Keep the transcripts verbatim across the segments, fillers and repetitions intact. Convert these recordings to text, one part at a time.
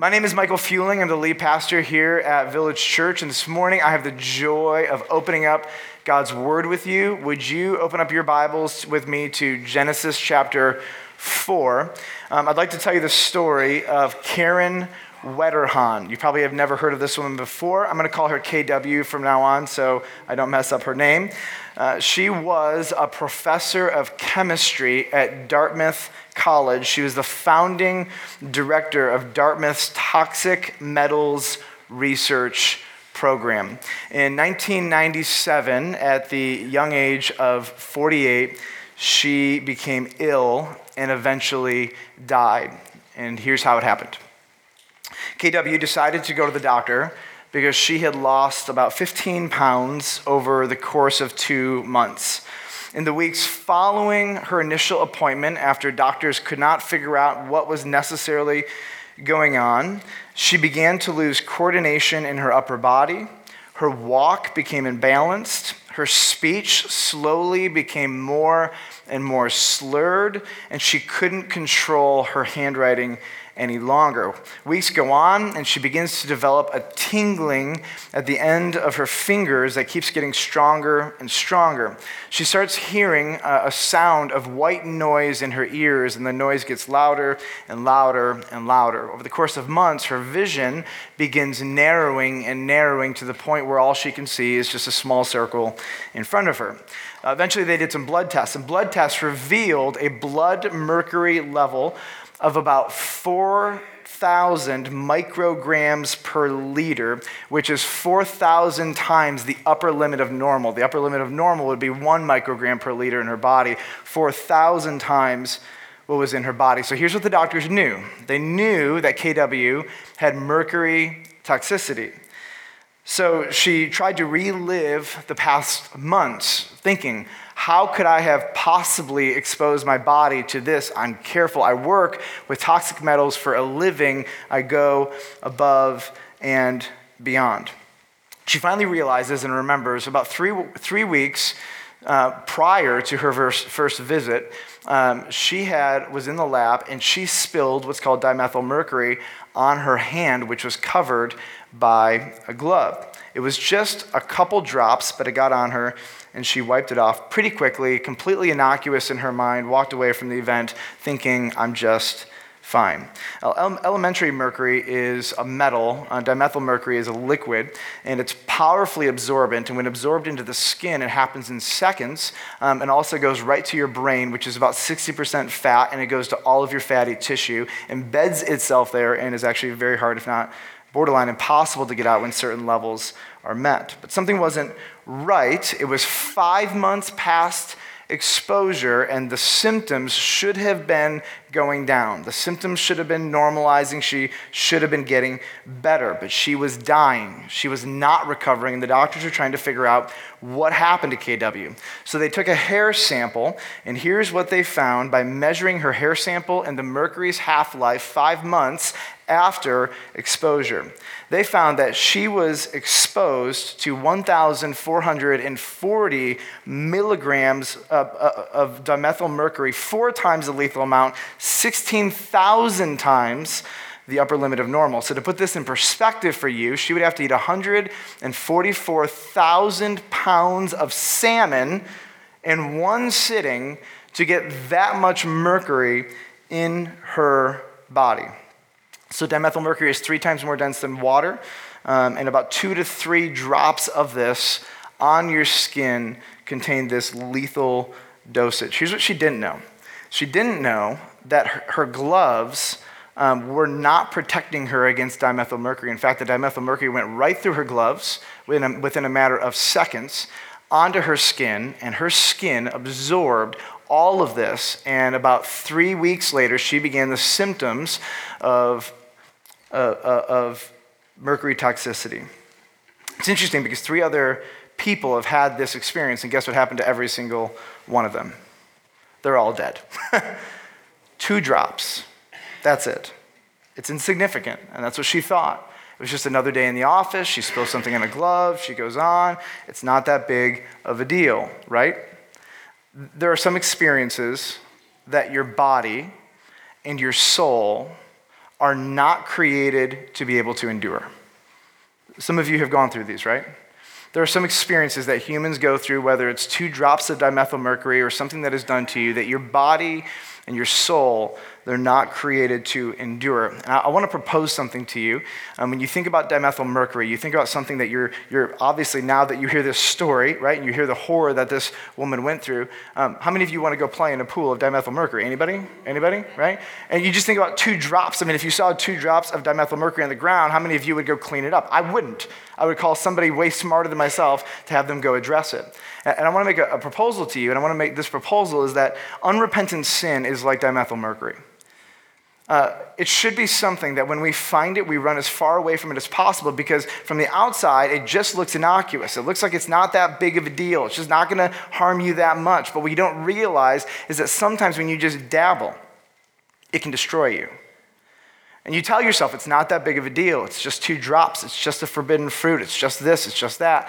My name is Michael Fueling. I'm the lead pastor here at Village Church, and this morning I have the joy of opening up God's Word with you. Would you open up your Bibles with me to Genesis chapter four? Um, I'd like to tell you the story of Cain Wetterhahn. You probably have never heard of this woman before. I'm going to call her K W from now on so I don't mess up her name. Uh, she was a professor of chemistry at Dartmouth College. She was the founding director of Dartmouth's Toxic Metals Research Program. In nineteen ninety-seven, at the young age of forty-eight, she became ill and eventually died. And here's how it happened. K W decided to go to the doctor because she had lost about fifteen pounds over the course of two months. In the weeks following her initial appointment, after doctors could not figure out what was necessarily going on, she began to lose coordination in her upper body. Her walk became imbalanced. Her speech slowly became more and more slurred, and she couldn't control her handwriting any longer. Weeks go on, and she begins to develop a tingling at the end of her fingers that keeps getting stronger and stronger. She starts hearing a, a sound of white noise in her ears, and the noise gets louder and louder and louder. Over the course of months, her vision begins narrowing and narrowing to the point where all she can see is just a small circle in front of her. Uh, eventually, they did some blood tests, and blood tests revealed a blood mercury level of about four thousand micrograms per liter, which is four thousand times the upper limit of normal. The upper limit of normal would be one microgram per liter in her body, four thousand times what was in her body. So here's what the doctors knew. They knew that K W had mercury toxicity. So she tried to relive the past months, thinking, how could I have possibly exposed my body to this? I'm careful. I work with toxic metals for a living. I go above and beyond. She finally realizes and remembers about three three weeks uh, prior to her first, first visit, um, she had was in the lab and she spilled what's called dimethyl mercury on her hand, which was covered by a glove. It was just a couple drops, but it got on her, and she wiped it off pretty quickly, completely innocuous in her mind, walked away from the event thinking, I'm just fine. Elementary mercury is a metal. Uh, dimethyl mercury is a liquid, and it's powerfully absorbent, and when absorbed into the skin, it happens in seconds, um, and also goes right to your brain, which is about sixty percent fat, and it goes to all of your fatty tissue, embeds itself there, and is actually very hard, if not borderline impossible to get out when certain levels are met. But something wasn't right. It was five months past exposure, and the symptoms should have been going down. The symptoms should have been normalizing. She should have been getting better, but she was dying. She was not recovering, and the doctors were trying to figure out what happened to K W. So they took a hair sample, and here's what they found by measuring her hair sample and the mercury's half-life five months after exposure. They found that she was exposed to one thousand four hundred forty milligrams of, of, of dimethyl mercury, four times the lethal amount, sixteen thousand times the upper limit of normal. So to put this in perspective for you, she would have to eat one hundred forty-four thousand pounds of salmon in one sitting to get that much mercury in her body. So dimethyl mercury is three times more dense than water, um, and about two to three drops of this on your skin contain this lethal dosage. Here's what she didn't know. She didn't know that her, her gloves um, were not protecting her against dimethyl mercury. In fact, the dimethyl mercury went right through her gloves within a, within a matter of seconds onto her skin, and her skin absorbed all of this, and about three weeks later, she began the symptoms of Uh, uh, of mercury toxicity. It's interesting because three other people have had this experience, and guess what happened to every single one of them? They're all dead. Two drops. That's it. It's insignificant, and that's what she thought. It was just another day in the office. She spills something in a glove. She goes on. It's not that big of a deal, right? There are some experiences that your body and your soul are not created to be able to endure. Some of you have gone through these, right? There are some experiences that humans go through, whether it's two drops of dimethyl mercury or something that is done to you, that your body and your soul, they're not created to endure. And I, I want to propose something to you. Um, when you think about dimethyl mercury, you think about something that you're, you're obviously, now that you hear this story, right, and you hear the horror that this woman went through, um, how many of you want to go play in a pool of dimethyl mercury? Anybody? Anybody? Right? And you just think about two drops. I mean, if you saw two drops of dimethyl mercury on the ground, how many of you would go clean it up? I wouldn't. I would call somebody way smarter than myself to have them go address it. And, and I want to make a, a proposal to you, and I want to make this proposal is that unrepentant sin is like dimethyl mercury. Uh, it should be something that when we find it, we run as far away from it as possible, because from the outside, it just looks innocuous. It looks like it's not that big of a deal. It's just not going to harm you that much. But what you don't realize is that sometimes when you just dabble, it can destroy you. And you tell yourself it's not that big of a deal. It's just two drops. It's just a forbidden fruit. It's just this. It's just that.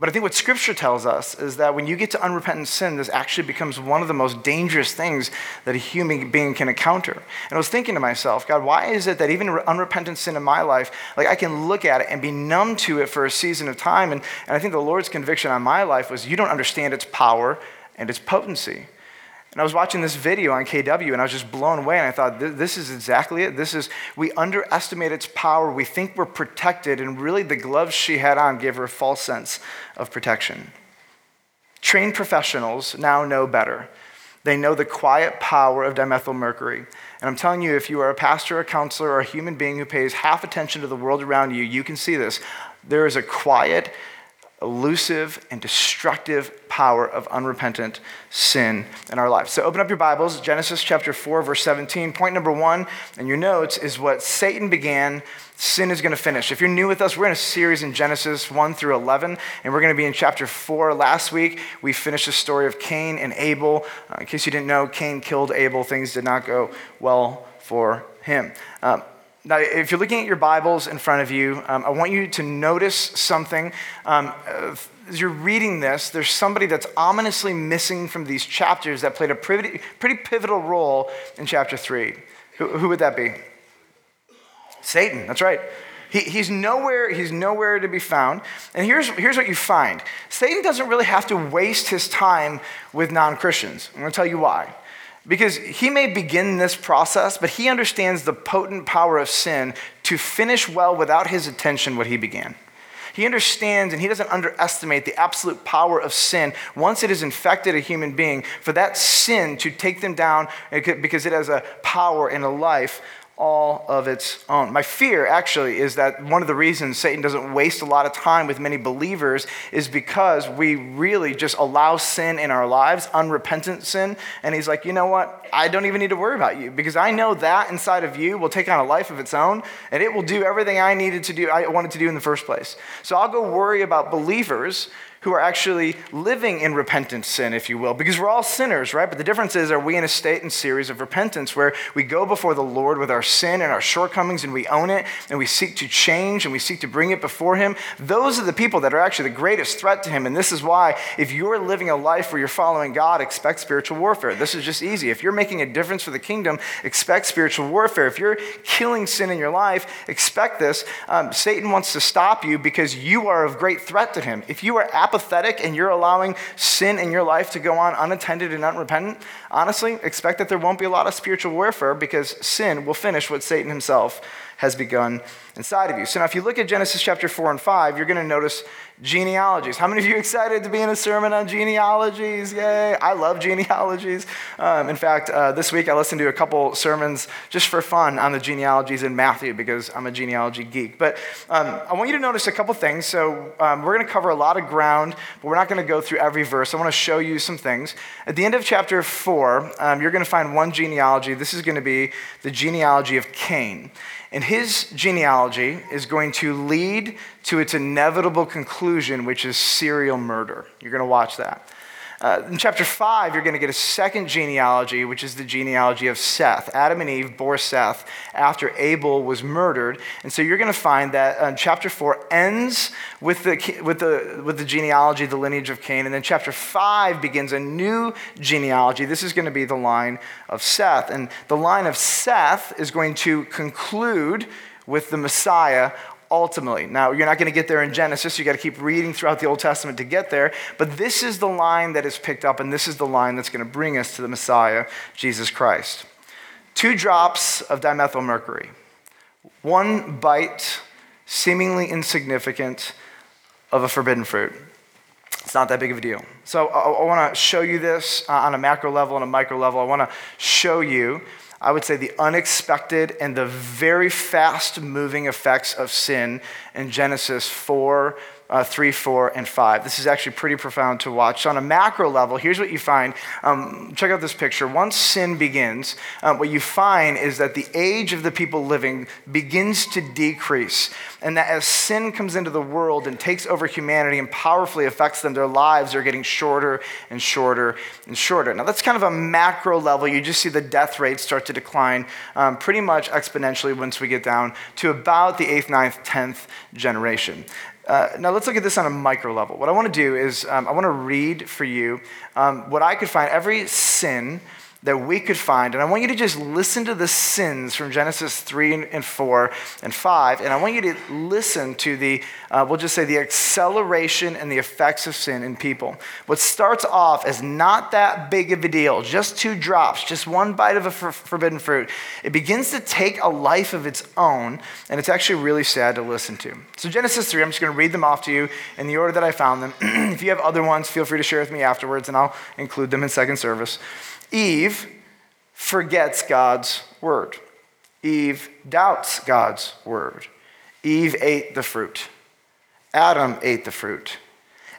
But I think what Scripture tells us is that when you get to unrepentant sin, this actually becomes one of the most dangerous things that a human being can encounter. And I was thinking to myself, God, why is it that even unrepentant sin in my life, like I can look at it and be numb to it for a season of time? And, and I think the Lord's conviction on my life was, you don't understand its power and its potency. And I was watching this video on K W, and I was just blown away, and I thought, this is exactly it. This is, we underestimate its power. We think we're protected, and really the gloves she had on gave her a false sense of protection. Trained professionals now know better. They know the quiet power of dimethyl mercury. And I'm telling you, if you are a pastor, a counselor, or a human being who pays half attention to the world around you, you can see this. There is a quiet, elusive, and destructive power of unrepentant sin in our lives. So open up your Bibles, Genesis chapter four, verse seventeen. Point number one in your notes is what Satan began, sin is going to finish. If you're new with us, we're in a series in Genesis one through eleven, and we're going to be in chapter four. Last week, we finished the story of Cain and Abel. Uh, in case you didn't know, Cain killed Abel. Things did not go well for him. Um, Now, if you're looking at your Bibles in front of you, um, I want you to notice something. Um, as you're reading this, there's somebody that's ominously missing from these chapters that played a pretty, pretty pivotal role in chapter three. Who, who would that be? Satan, that's right. He, he's nowhere, he's nowhere to be found. And here's, here's what you find. Satan doesn't really have to waste his time with non-Christians. I'm going to tell you why. Because he may begin this process, but he understands the potent power of sin to finish well without his attention what he began. He understands, and he doesn't underestimate the absolute power of sin once it has infected a human being, for that sin to take them down, because it has a power and a life all of its own. My fear, actually, is that one of the reasons Satan doesn't waste a lot of time with many believers is because we really just allow sin in our lives, unrepentant sin, and he's like, you know what? I don't even need to worry about you, because I know that inside of you will take on a life of its own, and it will do everything I needed to do, I wanted to do in the first place. So I'll go worry about believers who are actually living in repentant sin, if you will, because we're all sinners, right? But the difference is, are we in a state and series of repentance where we go before the Lord with our sin and our shortcomings, and we own it, and we seek to change, and we seek to bring it before him? Those are the people that are actually the greatest threat to him, and this is why if you're living a life where you're following God, expect spiritual warfare. This is just easy. If you're making a difference for the kingdom, expect spiritual warfare. If you're killing sin in your life, expect this. Um, Satan wants to stop you because you are of great threat to him. If you are absolutely apathetic and you're allowing sin in your life to go on unattended and unrepentant, honestly, expect that there won't be a lot of spiritual warfare, because sin will finish what Satan himself has begun inside of you. So now if you look at Genesis chapter four and five, you're going to notice genealogies. How many of you are excited to be in a sermon on genealogies? Yay! I love genealogies. Um, in fact, uh, this week I listened to a couple sermons just for fun on the genealogies in Matthew, because I'm a genealogy geek. But um, I want you to notice a couple things. So um, we're going to cover a lot of ground, but we're not going to go through every verse. I want to show you some things. At the end of chapter four, um, you're going to find one genealogy. This is going to be the genealogy of Cain. And his genealogy is going to lead to its inevitable conclusion, which is serial murder. You're going to watch that. Uh, in chapter five, you're going to get a second genealogy, which is the genealogy of Seth. Adam and Eve bore Seth after Abel was murdered. And so you're going to find that uh, chapter four ends with the, with, the, with the genealogy, the lineage of Cain. And then chapter five begins a new genealogy. This is going to be the line of Seth. And the line of Seth is going to conclude with the Messiah ultimately. Now, you're not going to get there in Genesis. You got to keep reading throughout the Old Testament to get there. But this is the line that is picked up, and this is the line that's going to bring us to the Messiah, Jesus Christ. Two drops of dimethyl mercury, one bite, seemingly insignificant, of a forbidden fruit. It's not that big of a deal. So I, I want to show you this uh, on a macro level and a micro level. I want to show you, I would say, the unexpected and the very fast-moving effects of sin in Genesis four, uh, three, four, and five. This is actually pretty profound to watch. So on a macro level, here's what you find. Um, check out this picture. Once sin begins, um, what you find is that the age of the people living begins to decrease, and that as sin comes into the world and takes over humanity and powerfully affects them, their lives are getting shorter and shorter and shorter. Now, that's kind of a macro level. You just see the death rate start to decline um, pretty much exponentially once we get down to about the eighth, ninth, tenth generation. Uh, now, let's look at this on a micro level. What I want to do is um, I want to read for you um, what I could find, every sin that we could find. And I want you to just listen to the sins from Genesis three and four and five. And I want you to listen to the, uh, we'll just say, the acceleration and the effects of sin in people. What starts off as not that big of a deal, just two drops, just one bite of a for- forbidden fruit, it begins to take a life of its own. And it's actually really sad to listen to. So Genesis three, I'm just going to read them off to you in the order that I found them. If you have other ones, feel free to share with me afterwards, and I'll include them in second service. Eve forgets God's word. Eve doubts God's word. Eve ate the fruit. Adam ate the fruit.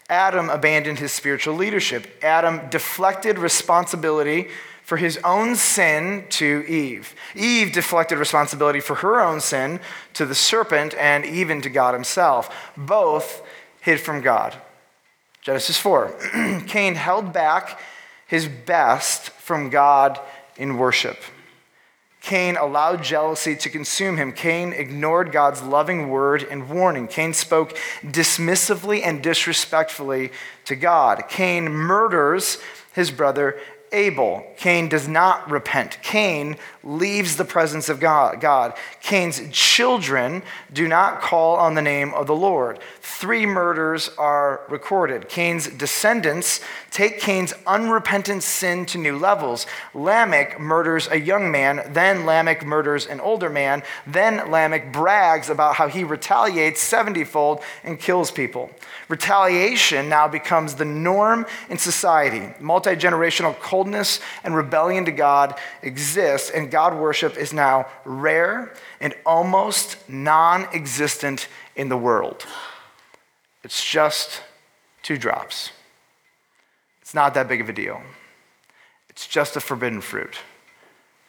Adam abandoned his spiritual leadership. Adam deflected responsibility for his own sin to Eve. Eve deflected responsibility for her own sin to the serpent and even to God himself. Both hid from God. Genesis four, Cain held back his best from God in worship. Cain allowed jealousy to consume him. Cain ignored God's loving word and warning. Cain spoke dismissively and disrespectfully to God. Cain murders his brother Abel. Cain does not repent. Cain leaves the presence of God. God. Cain's children do not call on the name of the Lord. Three murders are recorded. Cain's descendants take Cain's unrepentant sin to new levels. Lamech murders a young man, then Lamech murders an older man, then Lamech brags about how he retaliates seventy-fold and kills people. Retaliation now becomes the norm in society. Multi-generational culture coldness and rebellion to God exists, and God worship is now rare and almost non-existent in the world. It's just two drops. It's not that big of a deal. It's just a forbidden fruit.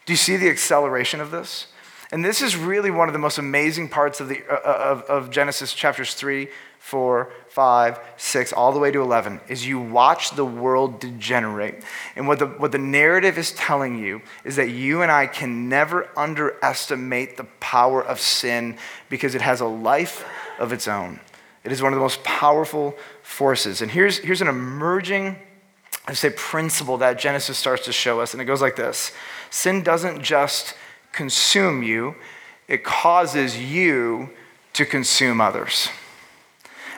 Do you see the acceleration of this? And this is really one of the most amazing parts of the of, of Genesis chapters three, four, five, six, all the way to eleven, is you watch the world degenerate. And what the what the narrative is telling you is that you and I can never underestimate the power of sin, because it has a life of its own. It is one of the most powerful forces. And here's here's an emerging, I'd say, principle that Genesis starts to show us, and it goes like this. Sin doesn't just consume you, it causes you to consume others.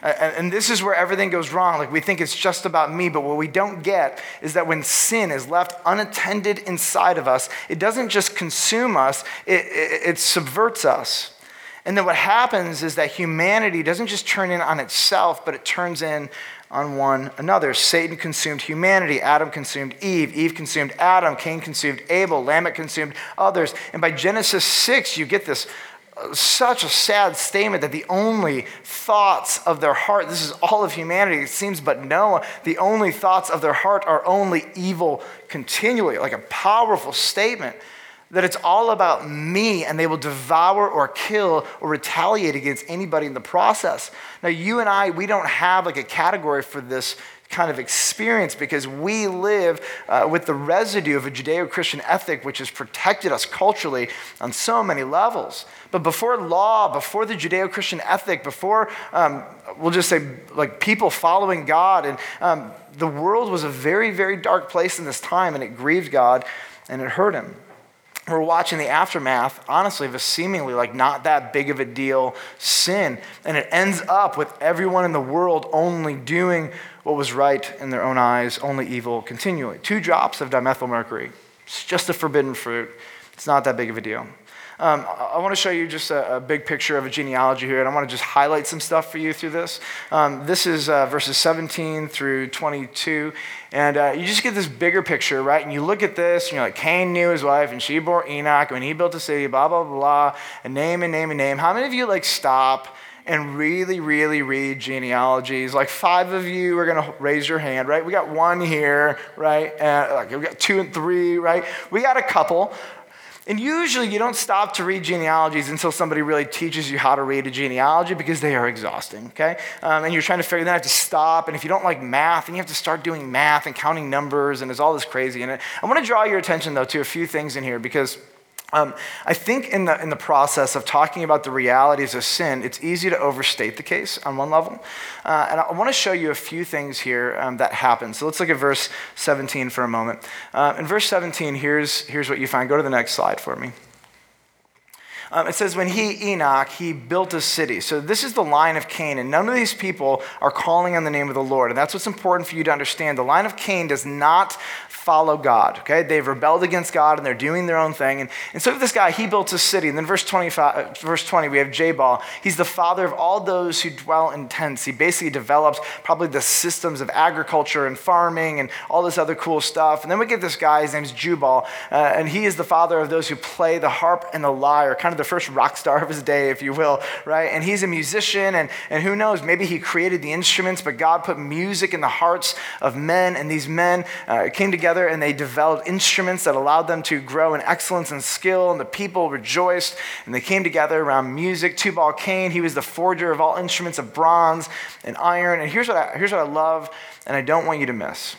And this is where everything goes wrong. Like, we think it's just about me, but what we don't get is that when sin is left unattended inside of us, it doesn't just consume us, it, it, it subverts us. And then what happens is that humanity doesn't just turn in on itself, but it turns in on one another. Satan consumed humanity. Adam consumed Eve. Eve consumed Adam. Cain consumed Abel. Lamech consumed others. And by Genesis six, you get this such a sad statement that the only thoughts of their heart, this is all of humanity, it seems, but Noah, the only thoughts of their heart are only evil continually. Like a powerful statement that it's all about me, and they will devour or kill or retaliate against anybody in the process. Now, you and I, we don't have like a category for this kind of experience, because we live uh, with the residue of a Judeo-Christian ethic which has protected us culturally on so many levels. But before law, before the Judeo-Christian ethic, before, um, we'll just say, like people following God, and um, the world was a very, very dark place in this time, and it grieved God and it hurt him. We're watching the aftermath, honestly, of a seemingly like not that big of a deal sin. And it ends up with everyone in the world only doing what was right in their own eyes, only evil continually. Two drops of dimethyl mercury. It's just a forbidden fruit. It's not that big of a deal. Um, I want to show you just a, a big picture of a genealogy here, and I want to just highlight some stuff for you through this. Um, this is uh, verses seventeen through twenty-two, and uh, you just get this bigger picture, right? And you look at this, and you're like, Cain knew his wife, and she bore Enoch, and he built a city, blah, blah, blah, and name, and name, and name. How many of you, like, stop and really, really read genealogies? Like, five of you are going to raise your hand, right? We got one here, right? And, like, we got two and three, right? We got a couple. And usually you don't stop to read genealogies until somebody really teaches you how to read a genealogy, because they are exhausting, okay? Um, and you're trying to figure, then I have to stop. And if you don't like math, then you have to start doing math and counting numbers, and there's all this crazy in it. I want to draw your attention, though, to a few things in here, because um, I think in the in the process of talking about the realities of sin, it's easy to overstate the case on one level. Uh, and I want to show you a few things here um, that happen. So let's look at verse seventeen for a moment. Uh, in verse seventeen, here's, here's what you find. Go to the next slide for me. Um, it says, when he, Enoch, he built a city. So this is the line of Cain, and none of these people are calling on the name of the Lord. And that's what's important for you to understand. The line of Cain does not follow God, okay? They've rebelled against God, and they're doing their own thing. And, and so this guy, he built a city. And then verse twenty-five, verse twenty, we have Jabal. He's the father of all those who dwell in tents. He basically develops probably the systems of agriculture and farming and all this other cool stuff. And then we get this guy, his name's Jubal, uh, and he is the father of those who play the harp and the lyre, kind of the first rock star of his day, if you will, right? And he's a musician, and, and who knows, maybe he created the instruments, but God put music in the hearts of men, and these men uh, came together and they developed instruments that allowed them to grow in excellence and skill, and the people rejoiced, and they came together around music. Tubal Cain, he was the forger of all instruments of bronze and iron. And here's what I, here's what I love, and I don't want you to miss.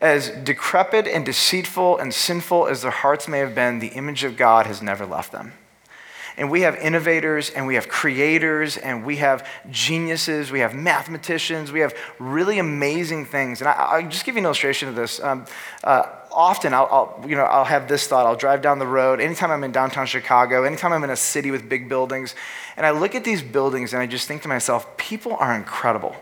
As decrepit and deceitful and sinful as their hearts may have been, the image of God has never left them. And we have innovators, and we have creators, and we have geniuses, we have mathematicians, we have really amazing things. And I, I'll just give you an illustration of this. Um, uh, often I'll, I'll, you know, I'll have this thought. I'll drive down the road. Anytime I'm in downtown Chicago, anytime I'm in a city with big buildings, and I look at these buildings, and I just think to myself, people are incredible.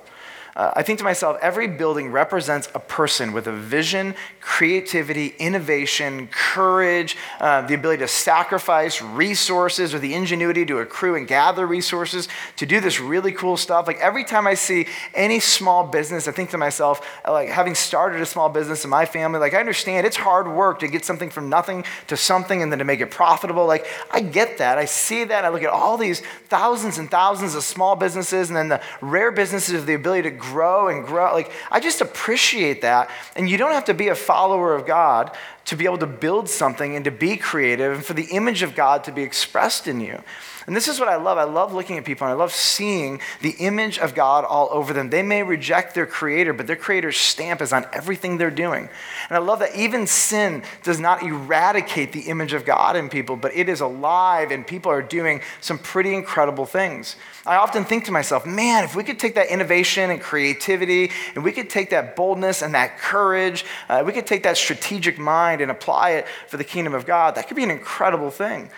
Uh, I think to myself, every building represents a person with a vision, creativity, innovation, courage, uh, the ability to sacrifice resources, or the ingenuity to accrue and gather resources to do this really cool stuff. Like every time I see any small business, I think to myself, like having started a small business in my family, like I understand it's hard work to get something from nothing to something and then to make it profitable. Like I get that. I see that. I look at all these thousands and thousands of small businesses, and then the rare businesses of the ability to grow and grow. Like, I just appreciate that. And you don't have to be a follower of God to be able to build something and to be creative and for the image of God to be expressed in you. And this is what I love. I love looking at people, and I love seeing the image of God all over them. They may reject their creator, but their creator's stamp is on everything they're doing. And I love that even sin does not eradicate the image of God in people, but it is alive, and people are doing some pretty incredible things. I often think to myself, man, if we could take that innovation and creativity, and we could take that boldness and that courage, uh, we could take that strategic mind and apply it for the kingdom of God, that could be an incredible thing.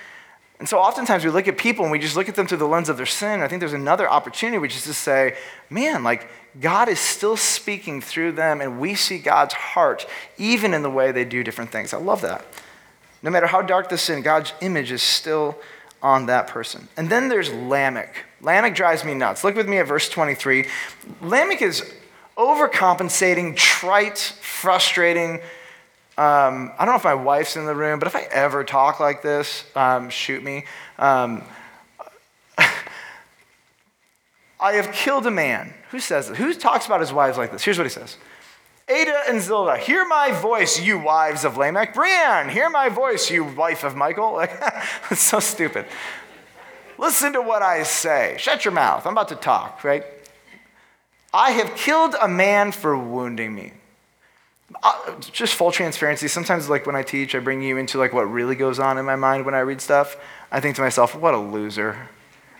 And so oftentimes we look at people and we just look at them through the lens of their sin. I think there's another opportunity, which is to say, man, like God is still speaking through them, and we see God's heart even in the way they do different things. I love that. No matter how dark the sin, God's image is still on that person. And then there's Lamech. Lamech drives me nuts. Look with me at verse twenty-three. Lamech is overcompensating, trite, frustrating. Um, I don't know if my wife's in the room, but if I ever talk like this, um, shoot me. Um, I have killed a man. Who says this? Who talks about his wives like this? Here's what he says. Ada and Zillah, hear my voice, you wives of Lamech. Brian, hear my voice, you wife of Michael. Like, that's so stupid. Listen to what I say. Shut your mouth. I'm about to talk, right? I have killed a man for wounding me. I, just full transparency, sometimes like when I teach, I bring you into like what really goes on in my mind when I read stuff. I think to myself, what a loser.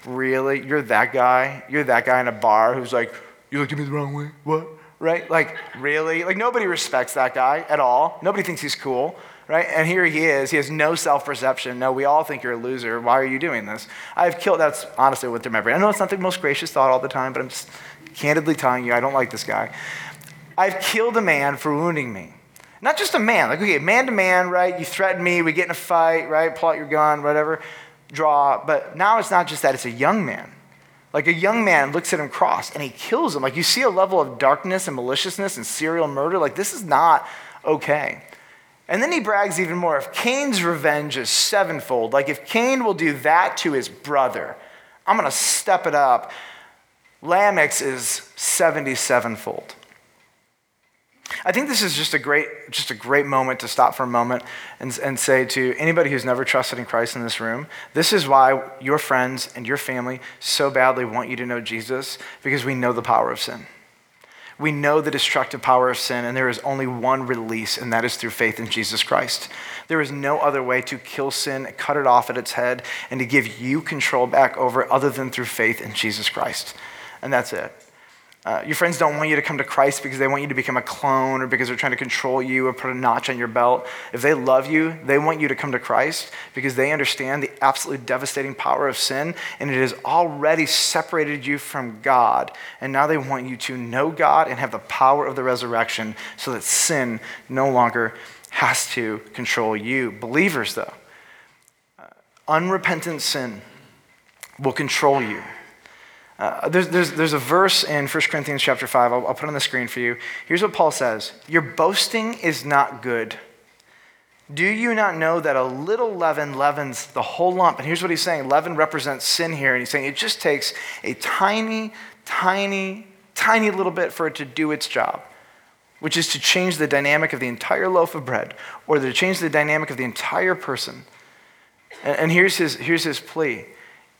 Really? You're that guy? You're that guy in a bar who's like, you looked at me the wrong way? What? Right? Like, really? Like, nobody respects that guy at all. Nobody thinks he's cool. Right? And here he is. He has no self-perception. No, we all think you're a loser. Why are you doing this? I've killed, that's honestly what they're remembering. I know it's not the most gracious thought all the time, but I'm just candidly telling you, I don't like this guy. I've killed a man for wounding me. Not just a man. Like, okay, man to man, right? You threaten me. We get in a fight, right? Pull out your gun, whatever. Draw. But now it's not just that. It's a young man. Like a young man looks at him cross and he kills him. Like you see a level of darkness and maliciousness and serial murder. Like this is not okay. And then he brags even more. If Cain's revenge is sevenfold, like if Cain will do that to his brother, I'm going to step it up. Lamech's is seventy-sevenfold. I think this is just a great, just a great moment to stop for a moment and, and say to anybody who's never trusted in Christ in this room, this is why your friends and your family so badly want you to know Jesus, because we know the power of sin. We know the destructive power of sin, and there is only one release, and that is through faith in Jesus Christ. There is no other way to kill sin, cut it off at its head, and to give you control back over it other than through faith in Jesus Christ. And that's it. Uh, your friends don't want you to come to Christ because they want you to become a clone or because they're trying to control you or put a notch on your belt. If they love you, they want you to come to Christ because they understand the absolute devastating power of sin, and it has already separated you from God. And now they want you to know God and have the power of the resurrection so that sin no longer has to control you. Believers, though, uh, unrepentant sin will control you. Uh, there's, there's, there's a verse in First Corinthians chapter five. I'll, I'll put it on the screen for you. Here's what Paul says. Your boasting is not good. Do you not know that a little leaven leavens the whole lump? And here's what he's saying. Leaven represents sin here. And he's saying it just takes a tiny, tiny, tiny little bit for it to do its job, which is to change the dynamic of the entire loaf of bread or to change the dynamic of the entire person. And, and here's his here's his plea.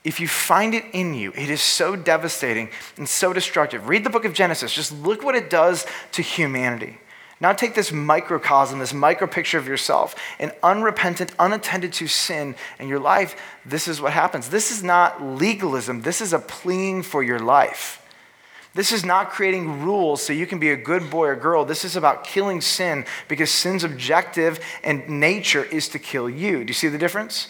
If you find it in you, it is so devastating and so destructive. Read the book of Genesis. Just look what it does to humanity. Now take this microcosm, this micro picture of yourself, an unrepentant, unattended to sin in your life. This is what happens. This is not legalism. This is a pleading for your life. This is not creating rules so you can be a good boy or girl. This is about killing sin because sin's objective and nature is to kill you. Do you see the difference?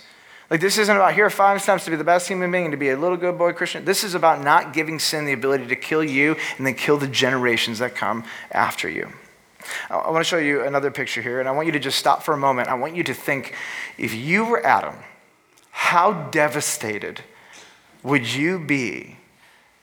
Like, this isn't about here are five steps to be the best human being and to be a little good boy Christian. This is about not giving sin the ability to kill you and then kill the generations that come after you. I want to show you another picture here, and I want you to just stop for a moment. I want you to think, if you were Adam, how devastated would you be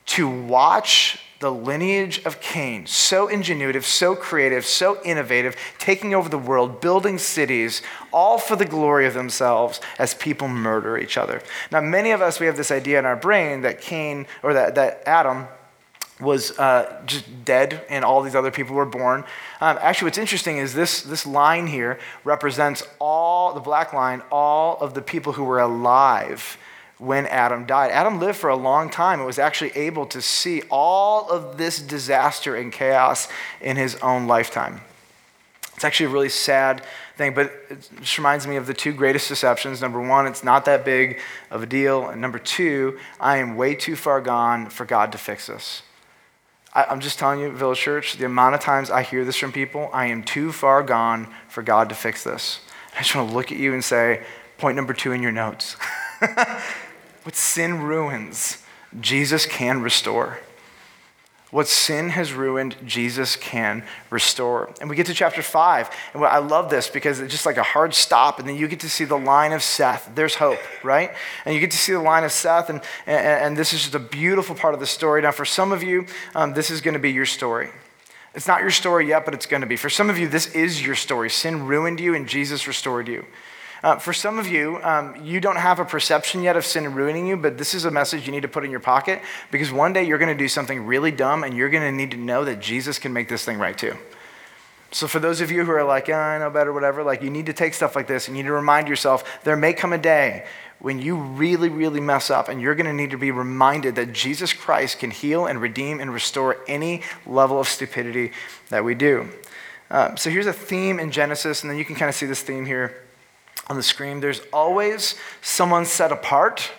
to watch the lineage of Cain, so ingenuitive, so creative, so innovative, taking over the world, building cities, all for the glory of themselves as people murder each other. Now, many of us, we have this idea in our brain that Cain, or that, that Adam was uh, just dead and all these other people were born. Um, actually, what's interesting is this, this line here represents all, the black line, all of the people who were alive when Adam died. Adam lived for a long time. It was actually able to see all of this disaster and chaos in his own lifetime. It's actually a really sad thing, but it just reminds me of the two greatest deceptions. Number one, it's not that big of a deal. And number two, I am way too far gone for God to fix this. I, I'm just telling you, Village Church, the amount of times I hear this from people, I am too far gone for God to fix this. I just want to look at you and say, point number two in your notes. What sin ruins, Jesus can restore. What sin has ruined, Jesus can restore. And we get to chapter five. And I love this because it's just like a hard stop. And then you get to see the line of Seth. There's hope, right? And you get to see the line of Seth. And, and, and this is just a beautiful part of the story. Now, for some of you, um, this is going to be your story. It's not your story yet, but it's going to be. For some of you, this is your story. Sin ruined you and Jesus restored you. Uh, for some of you, um, you don't have a perception yet of sin ruining you, but this is a message you need to put in your pocket because one day you're going to do something really dumb and you're going to need to know that Jesus can make this thing right too. So for those of you who are like, eh, I know better, whatever, like you need to take stuff like this and you need to remind yourself there may come a day when you really, really mess up, and you're going to need to be reminded that Jesus Christ can heal and redeem and restore any level of stupidity that we do. Uh, so here's a theme in Genesis, and then you can kind of see this theme here on the screen. There's always someone set apart,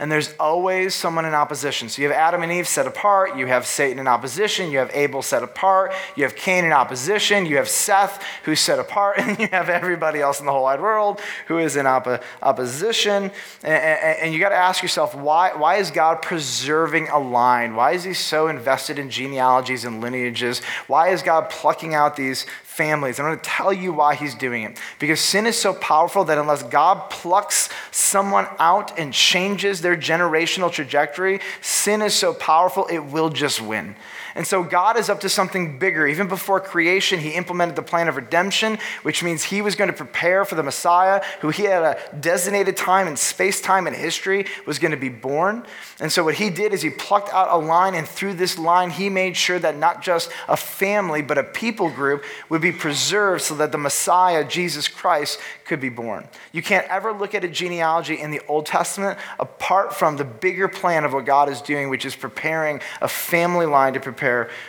and there's always someone in opposition. So you have Adam and Eve set apart, you have Satan in opposition, you have Abel set apart, you have Cain in opposition, you have Seth who's set apart, and you have everybody else in the whole wide world who is in op- opposition. And, and, and you got to ask yourself, why, why is God preserving a line? Why is he so invested in genealogies and lineages? Why is God plucking out these families? I'm going to tell you why he's doing it. Because sin is so powerful that unless God plucks someone out and changes their generational trajectory, sin is so powerful it will just win. And so God is up to something bigger. Even before creation, he implemented the plan of redemption, which means he was going to prepare for the Messiah, who he had a designated time and space, time and history was going to be born. And so what he did is he plucked out a line, and through this line, he made sure that not just a family, but a people group would be preserved so that the Messiah, Jesus Christ, could be born. You can't ever look at a genealogy in the Old Testament apart from the bigger plan of what God is doing, which is preparing a family line to prepare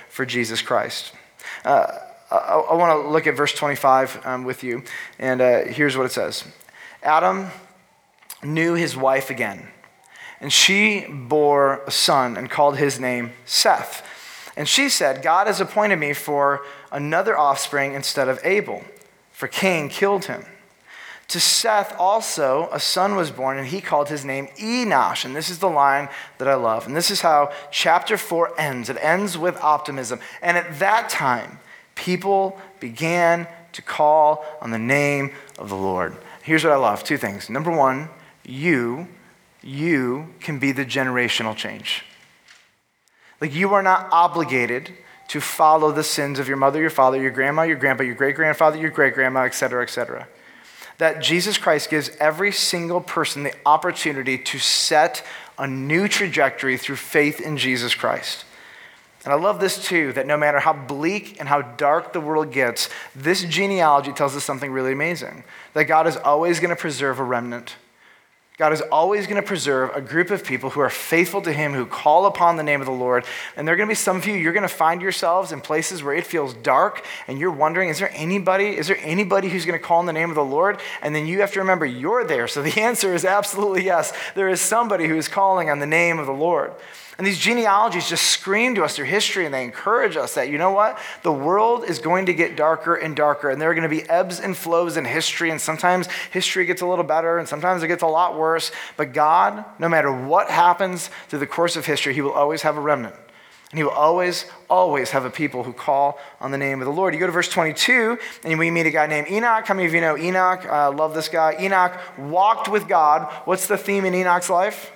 for Jesus Christ. Uh, I, I want to look at verse twenty-five um, with you, and uh, here's what it says. Adam knew his wife again, and she bore a son and called his name Seth. And she said, God has appointed me for another offspring instead of Abel, for Cain killed him. To Seth also a son was born, and he called his name Enosh. And this is the line that I love. And this is how chapter four ends. It ends with optimism. And at that time, people began to call on the name of the Lord. Here's what I love, two things. Number one, you, you can be the generational change. Like, you are not obligated to follow the sins of your mother, your father, your grandma, your grandpa, your great-grandfather, your great-grandma, et cetera, et cetera. That Jesus Christ gives every single person the opportunity to set a new trajectory through faith in Jesus Christ. And I love this too, that no matter how bleak and how dark the world gets, this genealogy tells us something really amazing, that God is always going to preserve a remnant. God is always going to preserve a group of people who are faithful to him, who call upon the name of the Lord. And there are going to be some of you, you're going to find yourselves in places where it feels dark, and you're wondering, is there anybody, is there anybody who's going to call on the name of the Lord? And then you have to remember, you're there. So the answer is absolutely yes. There is somebody who is calling on the name of the Lord. And these genealogies just scream to us their history, and they encourage us that, you know what? The world is going to get darker and darker, and there are going to be ebbs and flows in history, and sometimes history gets a little better, and sometimes it gets a lot worse. But God, no matter what happens through the course of history, he will always have a remnant. And he will always, always have a people who call on the name of the Lord. You go to verse twenty-two, and we meet a guy named Enoch. How many of you know Enoch? Uh, love this guy. Enoch walked with God. What's the theme in Enoch's life?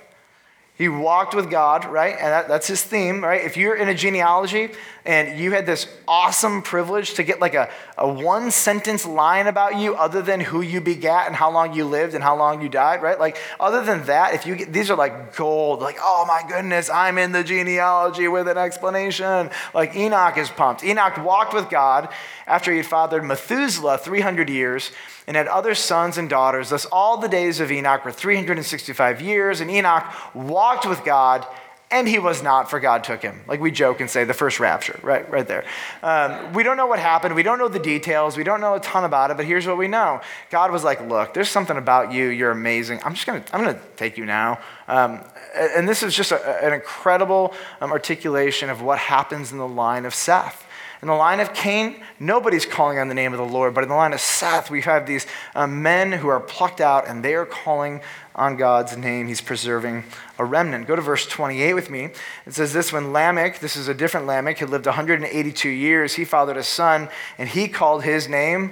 He walked with God, right? And that, that's his theme, right? If you're in a genealogy and you had this awesome privilege to get like a, a one-sentence line about you other than who you begat and how long you lived and how long you died, right? Like, other than that, if you get, these are like gold. Like, oh my goodness, I'm in the genealogy with an explanation. Like, Enoch is pumped. Enoch walked with God after he had fathered Methuselah three hundred years and had other sons and daughters. Thus, all the days of Enoch were three hundred sixty-five years, and Enoch walked with God, and he was not, for God took him. Like, we joke and say the first rapture, right, right there. Um, we don't know what happened. We don't know the details. We don't know a ton about it, but here's what we know. God was like, look, there's something about you. You're amazing. I'm just going to, I'm going to take you now. Um, and this is just a, an incredible um, articulation of what happens in the line of Seth. In the line of Cain, nobody's calling on the name of the Lord, but in the line of Seth, we have these uh, men who are plucked out, and they are calling on God's name. He's preserving a remnant. Go to verse twenty-eight with me. It says this, when Lamech, this is a different Lamech, had lived one hundred eighty-two years, he fathered a son, and he called his name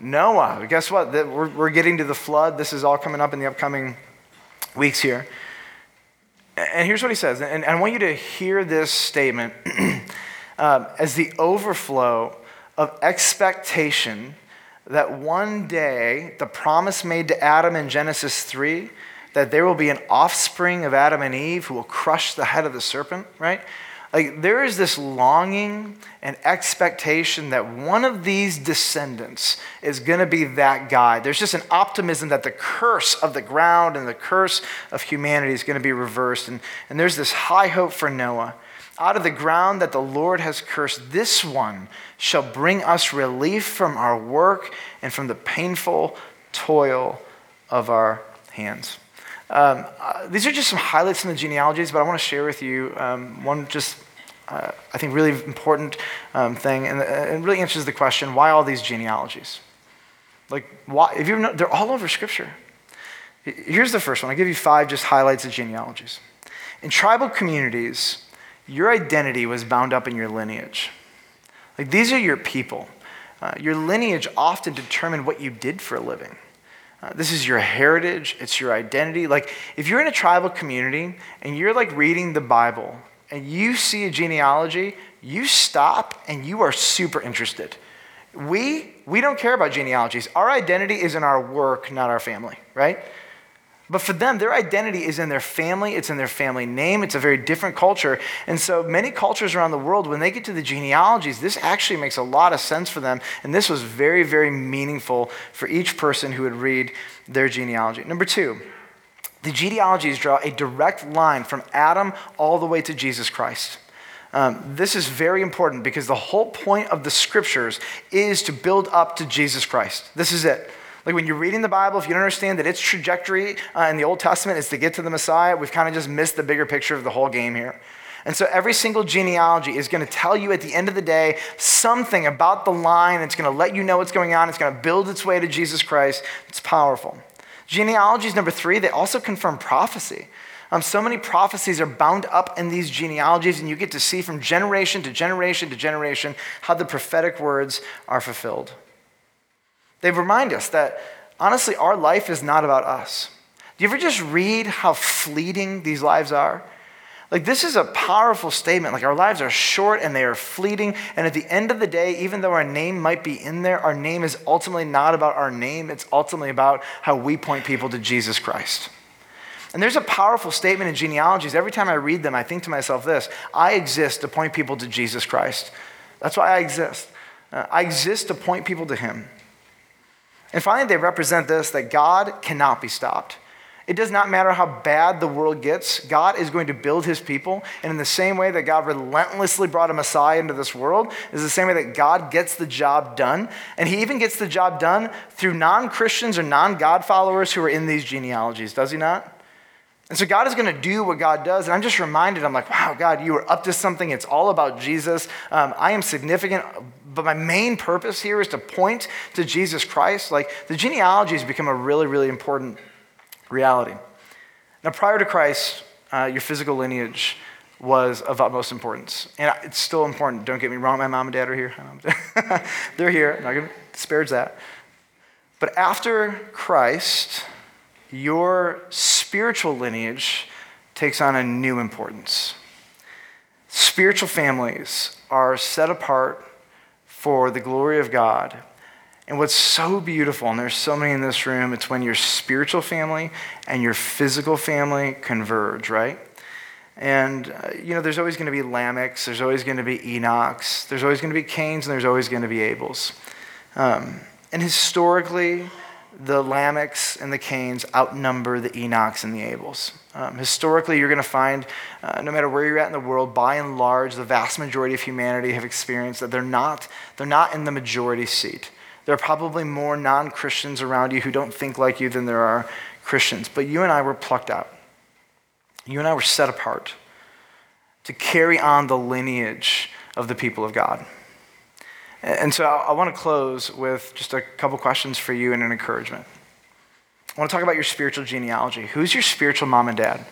Noah. But guess what? We're, we're getting to the flood. This is all coming up in the upcoming weeks here. And here's what he says, and I want you to hear this statement Um, as the overflow of expectation that one day the promise made to Adam in Genesis three, that there will be an offspring of Adam and Eve who will crush the head of the serpent, right? Like, there is this longing and expectation that one of these descendants is going to be that guy. There's just an optimism that the curse of the ground and the curse of humanity is going to be reversed. And, and there's this high hope for Noah. Out of the ground that the Lord has cursed, this one shall bring us relief from our work and from the painful toil of our hands. Um, uh, these are just some highlights from the genealogies, but I want to share with you um, one just, uh, I think, really important um, thing, and it really answers the question, why all these genealogies? Like, why? If you know, they're all over Scripture. Here's the first one. I'll give you five just highlights of genealogies. In tribal communities, your identity was bound up in your lineage. Like, these are your people. Uh, your lineage often determined what you did for a living. Uh, this is your heritage, it's your identity. Like, if you're in a tribal community and you're like reading the Bible and you see a genealogy, you stop and you are super interested. We, we don't care about genealogies. Our identity is in our work, not our family, right? But for them, their identity is in their family, it's in their family name, it's a very different culture. And so many cultures around the world, when they get to the genealogies, this actually makes a lot of sense for them. And this was very, very meaningful for each person who would read their genealogy. Number two, the genealogies draw a direct line from Adam all the way to Jesus Christ. Um, this is very important because the whole point of the Scriptures is to build up to Jesus Christ. This is it. Like, when you're reading the Bible, if you don't understand that its trajectory uh, in the Old Testament is to get to the Messiah, we've kind of just missed the bigger picture of the whole game here. And so every single genealogy is going to tell you at the end of the day something about the line. It's going to let you know what's going on. It's going to build its way to Jesus Christ. It's powerful. Genealogies, number three, they also confirm prophecy. Um, so many prophecies are bound up in these genealogies, and you get to see from generation to generation to generation how the prophetic words are fulfilled. They remind us that, honestly, our life is not about us. Do you ever just read how fleeting these lives are? Like, this is a powerful statement. Like, our lives are short and they are fleeting. And at the end of the day, even though our name might be in there, our name is ultimately not about our name. It's ultimately about how we point people to Jesus Christ. And there's a powerful statement in genealogies. Every time I read them, I think to myself this: I exist to point people to Jesus Christ. That's why I exist. Uh, I exist to point people to him. And finally, they represent this, that God cannot be stopped. It does not matter how bad the world gets. God is going to build his people. And in the same way that God relentlessly brought a Messiah into this world, is the same way that God gets the job done. And he even gets the job done through non-Christians or non-God followers who are in these genealogies, does he not? And so God is going to do what God does. And I'm just reminded, I'm like, wow, God, you were up to something. It's all about Jesus. Um, I am significant, but my main purpose here is to point to Jesus Christ. Like, the genealogy has become a really, really important reality. Now, prior to Christ, uh, your physical lineage was of utmost importance. And it's still important. Don't get me wrong. My mom and dad are here. They're here. I'm not going to disparage that. But after Christ, your spiritual lineage takes on a new importance. Spiritual families are set apart for the glory of God. And what's so beautiful, and there's so many in this room, it's when your spiritual family and your physical family converge, right? And, uh, you know, there's always going to be Lamechs, there's always going to be Enochs, there's always going to be Cains, and there's always going to be Abels. Um, and historically, the Lamechs and the Cains outnumber the Enochs and the Abels. Um, historically, you're going to find, uh, no matter where you're at in the world, by and large, the vast majority of humanity have experienced that they're not, they're not in the majority seat. There are probably more non-Christians around you who don't think like you than there are Christians. But you and I were plucked out. You and I were set apart to carry on the lineage of the people of God. And so I want to close with just a couple questions for you and an encouragement. I want to talk about your spiritual genealogy. Who's your spiritual mom and dad?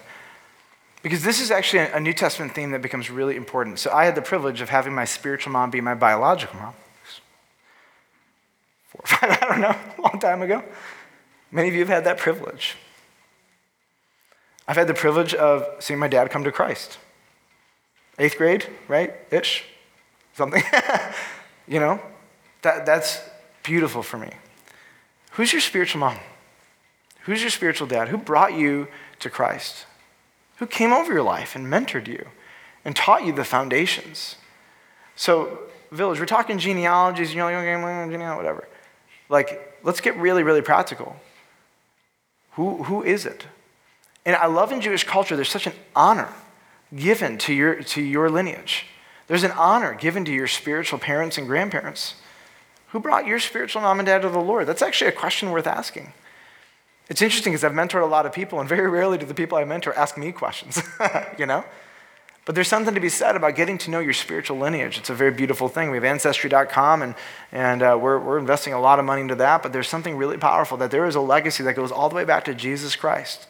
Because this is actually a New Testament theme that becomes really important. So I had the privilege of having my spiritual mom be my biological mom. Four or five, I don't know, a long time ago. Many of you have had that privilege. I've had the privilege of seeing my dad come to Christ. Eighth grade, right? Ish? Something. You know, that that's beautiful for me. Who's your spiritual mom? Who's your spiritual dad? Who brought you to Christ? Who came over your life and mentored you and taught you the foundations. So, Village, we're talking genealogies, you know, whatever. Like, let's get really, really practical. Who who is it? And I love in Jewish culture, there's such an honor given to your to your lineage. There's an honor given to your spiritual parents and grandparents. Who brought your spiritual mom and dad to the Lord? That's actually a question worth asking. It's interesting because I've mentored a lot of people, and very rarely do the people I mentor ask me questions, you know? But there's something to be said about getting to know your spiritual lineage. It's a very beautiful thing. We have Ancestry dot com, and, and uh, we're, we're investing a lot of money into that, but there's something really powerful that there is a legacy that goes all the way back to Jesus Christ,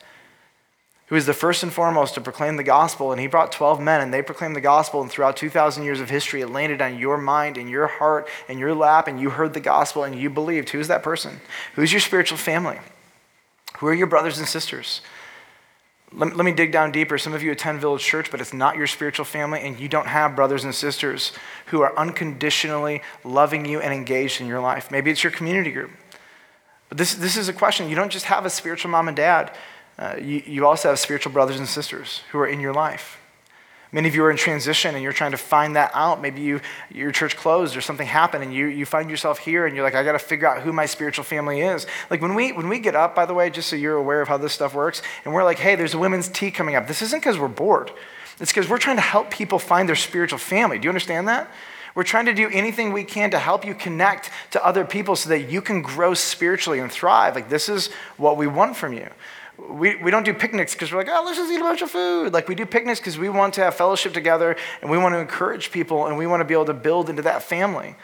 who is the first and foremost to proclaim the gospel, and he brought twelve men, and they proclaimed the gospel, and throughout two thousand years of history, it landed on your mind and your heart and your lap, and you heard the gospel, and you believed. Who is that person? Who is your spiritual family? Who are your brothers and sisters? Let, let me dig down deeper. Some of you attend Village Church, but it's not your spiritual family, and you don't have brothers and sisters who are unconditionally loving you and engaged in your life. Maybe it's your community group. But this, this is a question. You don't just have a spiritual mom and dad. Uh, you, you also have spiritual brothers and sisters who are in your life. Many of you are in transition and you're trying to find that out. Maybe you, your church closed or something happened and you, you find yourself here and you're like, I got to figure out who my spiritual family is. Like when we when we get up, by the way, just so you're aware of how this stuff works, and we're like, hey, there's a women's tea coming up. This isn't because we're bored. It's because we're trying to help people find their spiritual family. Do you understand that? We're trying to do anything we can to help you connect to other people so that you can grow spiritually and thrive. Like this is what we want from you. We we don't do picnics because we're like, oh, let's just eat a bunch of food. Like we do picnics because we want to have fellowship together and we want to encourage people and we want to be able to build into that family.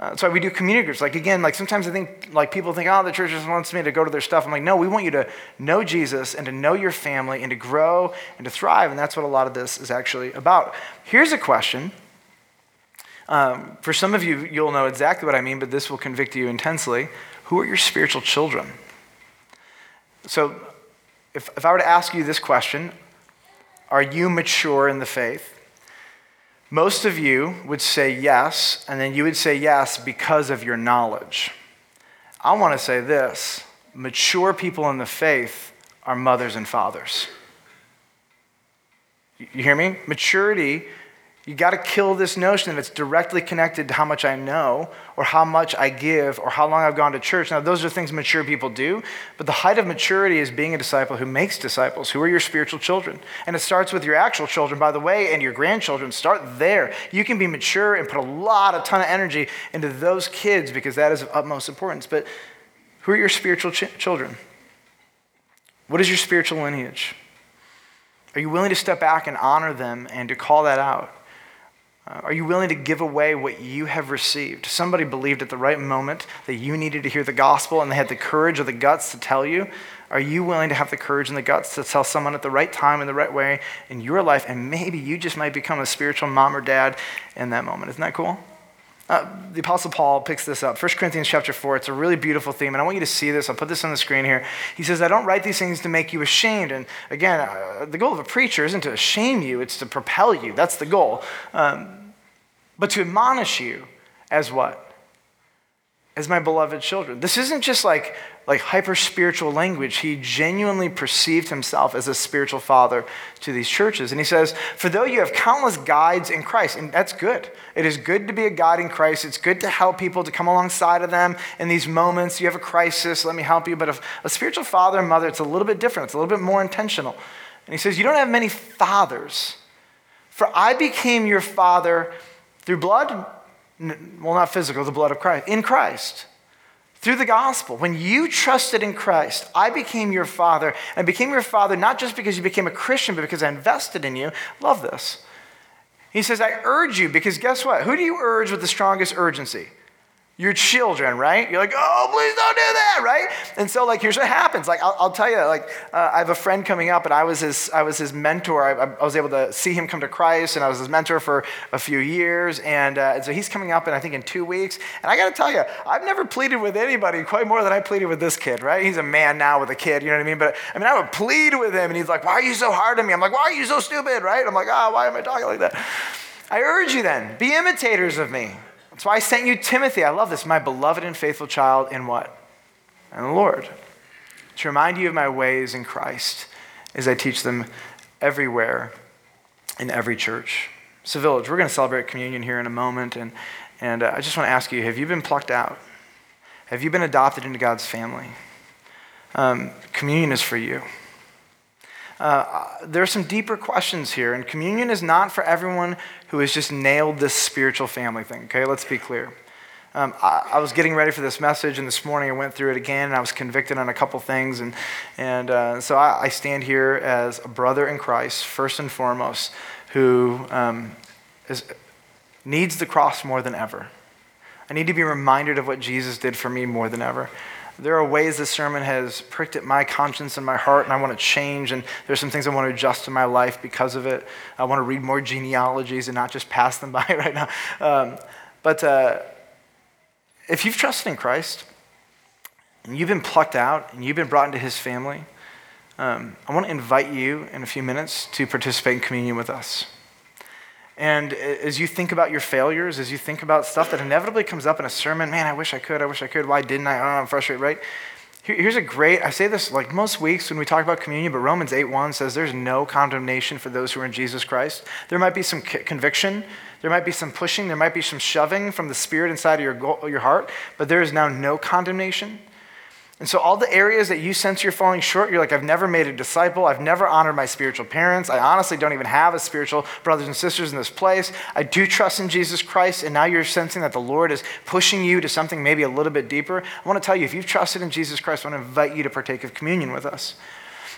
Uh, that's why we do community groups. Like again, like sometimes I think like people think, oh, the church just wants me to go to their stuff. I'm like, no, we want you to know Jesus and to know your family and to grow and to thrive. And that's what a lot of this is actually about. Here's a question. Um, for some of you, you'll know exactly what I mean, but this will convict you intensely. Who are your spiritual children? So, If, if I were to ask you this question, are you mature in the faith? Most of you would say yes, and then you would say yes because of your knowledge. I want to say this, mature people in the faith are mothers and fathers. You hear me? Maturity, you got to kill this notion that it's directly connected to how much I know or how much I give or how long I've gone to church. Now, those are things mature people do, but the height of maturity is being a disciple who makes disciples. Who are your spiritual children? And it starts with your actual children, by the way, and your grandchildren. Start there. You can be mature and put a lot, a ton of energy into those kids because that is of utmost importance. But who are your spiritual ch- children? What is your spiritual lineage? Are you willing to step back and honor them and to call that out? Are you willing to give away what you have received? Somebody believed at the right moment that you needed to hear the gospel and they had the courage or the guts to tell you. Are you willing to have the courage and the guts to tell someone at the right time in the right way in your life? And maybe you just might become a spiritual mom or dad in that moment. Isn't that cool? Uh, the Apostle Paul picks this up. First Corinthians chapter four, it's a really beautiful theme, and I want you to see this. I'll put this on the screen here. He says, I don't write these things to make you ashamed. And again, uh, the goal of a preacher isn't to shame you, it's to propel you. That's the goal. Um, but to admonish you as what? As my beloved children. This isn't just like, like hyper-spiritual language. He genuinely perceived himself as a spiritual father to these churches. And he says, for though you have countless guides in Christ, and that's good. It is good to be a guide in Christ. It's good to help people, to come alongside of them in these moments. You have a crisis, let me help you. But if a spiritual father and mother, it's a little bit different. It's a little bit more intentional. And he says, you don't have many fathers. For I became your father through blood, well, not physical, the blood of Christ, in Christ, through the gospel. When you trusted in Christ, I became your father. I became your father not just because you became a Christian, but because I invested in you. Love this. He says, I urge you, because guess what? Who do you urge with the strongest urgency? Your children, right? You're like, oh, please don't do that, right? And so, like, here's what happens. Like, I'll, I'll tell you, like, uh, I have a friend coming up, and I was his, I was his mentor. I, I was able to see him come to Christ, and I was his mentor for a few years. And, uh, and so he's coming up, and I think in two weeks. And I got to tell you, I've never pleaded with anybody quite more than I pleaded with this kid, right? He's a man now with a kid, you know what I mean? But I mean, I would plead with him, and he's like, why are you so hard on me? I'm like, why are you so stupid, right? I'm like, ah, oh, why am I talking like that? I urge you then, be imitators of me. That's why I sent you Timothy. I love this. My beloved and faithful child in what? In the Lord. To remind you of my ways in Christ as I teach them everywhere in every church. So Village, we're going to celebrate communion here in a moment, and and uh, I just want to ask you, have you been plucked out? Have you been adopted into God's family? Um, communion is for you. Uh, there are some deeper questions here, and communion is not for everyone who has just nailed this spiritual family thing, okay? Let's be clear. Um, I, I was getting ready for this message, and this morning I went through it again, and I was convicted on a couple things, and, and uh, so I, I stand here as a brother in Christ, first and foremost, who um, is, needs the cross more than ever. I need to be reminded of what Jesus did for me more than ever. There are ways this sermon has pricked at my conscience and my heart, and I want to change, and there's some things I want to adjust in my life because of it. I want to read more genealogies and not just pass them by right now. Um, but uh, if you've trusted in Christ, and you've been plucked out, and you've been brought into his family, um, I want to invite you in a few minutes to participate in communion with us. And as you think about your failures, as you think about stuff that inevitably comes up in a sermon, man, I wish I could, I wish I could, why didn't I? I don't know, I'm frustrated, right? Here, here's a great, I say this like most weeks when we talk about communion, but Romans eight one says there's no condemnation for those who are in Jesus Christ. There might be some c- conviction, there might be some pushing, there might be some shoving from the spirit inside of your go- your heart, but there is now no condemnation. And so all the areas that you sense you're falling short, you're like, I've never made a disciple. I've never honored my spiritual parents. I honestly don't even have a spiritual brothers and sisters in this place. I do trust in Jesus Christ. And now you're sensing that the Lord is pushing you to something maybe a little bit deeper. I want to tell you, if you've trusted in Jesus Christ, I want to invite you to partake of communion with us.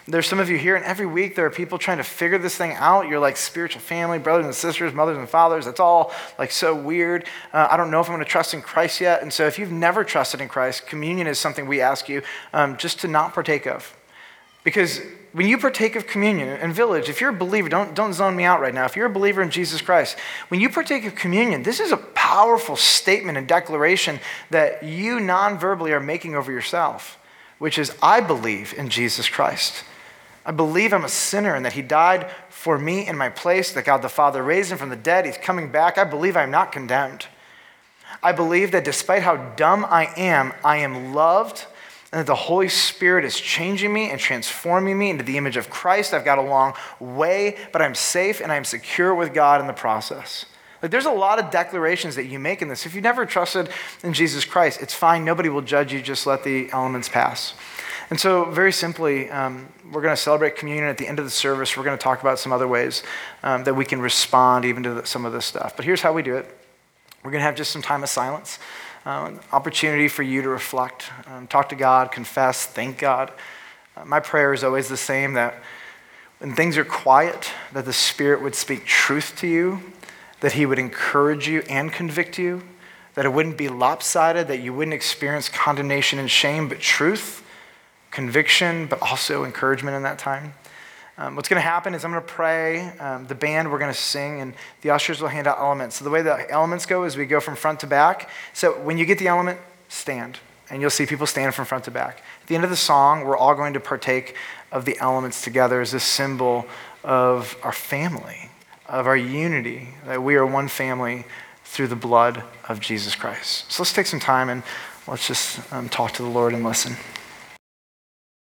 There's some of you here, and every week there are people trying to figure this thing out. You're like spiritual family, brothers and sisters, mothers and fathers. That's all like so weird. Uh, I don't know if I'm going to trust in Christ yet. And so if you've never trusted in Christ, communion is something we ask you um, just to not partake of. Because when you partake of communion, and Village, if you're a believer, don't, don't zone me out right now. If you're a believer in Jesus Christ, when you partake of communion, this is a powerful statement and declaration that you non-verbally are making over yourself, which is, I believe in Jesus Christ. I believe I'm a sinner and that he died for me in my place, that God the Father raised him from the dead. He's coming back. I believe I'm not condemned. I believe that despite how dumb I am, I am loved and that the Holy Spirit is changing me and transforming me into the image of Christ. I've got a long way, but I'm safe and I'm secure with God in the process. Like, there's a lot of declarations that you make in this. If you've never trusted in Jesus Christ, it's fine. Nobody will judge you. Just let the elements pass. And so very simply, um, we're going to celebrate communion. At the end of the service, we're going to talk about some other ways um, that we can respond even to the, some of this stuff. But here's how we do it. We're going to have just some time of silence, uh, an opportunity for you to reflect, um, talk to God, confess, thank God. Uh, my prayer is always the same, that when things are quiet, that the Spirit would speak truth to you, that he would encourage you and convict you, that it wouldn't be lopsided, that you wouldn't experience condemnation and shame, but truth, conviction, but also encouragement in that time. Um, what's going to happen is I'm going to pray, um, the band, we're going to sing, and the ushers will hand out elements. So the way the elements go is we go from front to back. So when you get the element, stand, and you'll see people stand from front to back. At the end of the song, we're all going to partake of the elements together as a symbol of our family, of our unity, that we are one family through the blood of Jesus Christ. So let's take some time and let's just um, talk to the Lord and listen.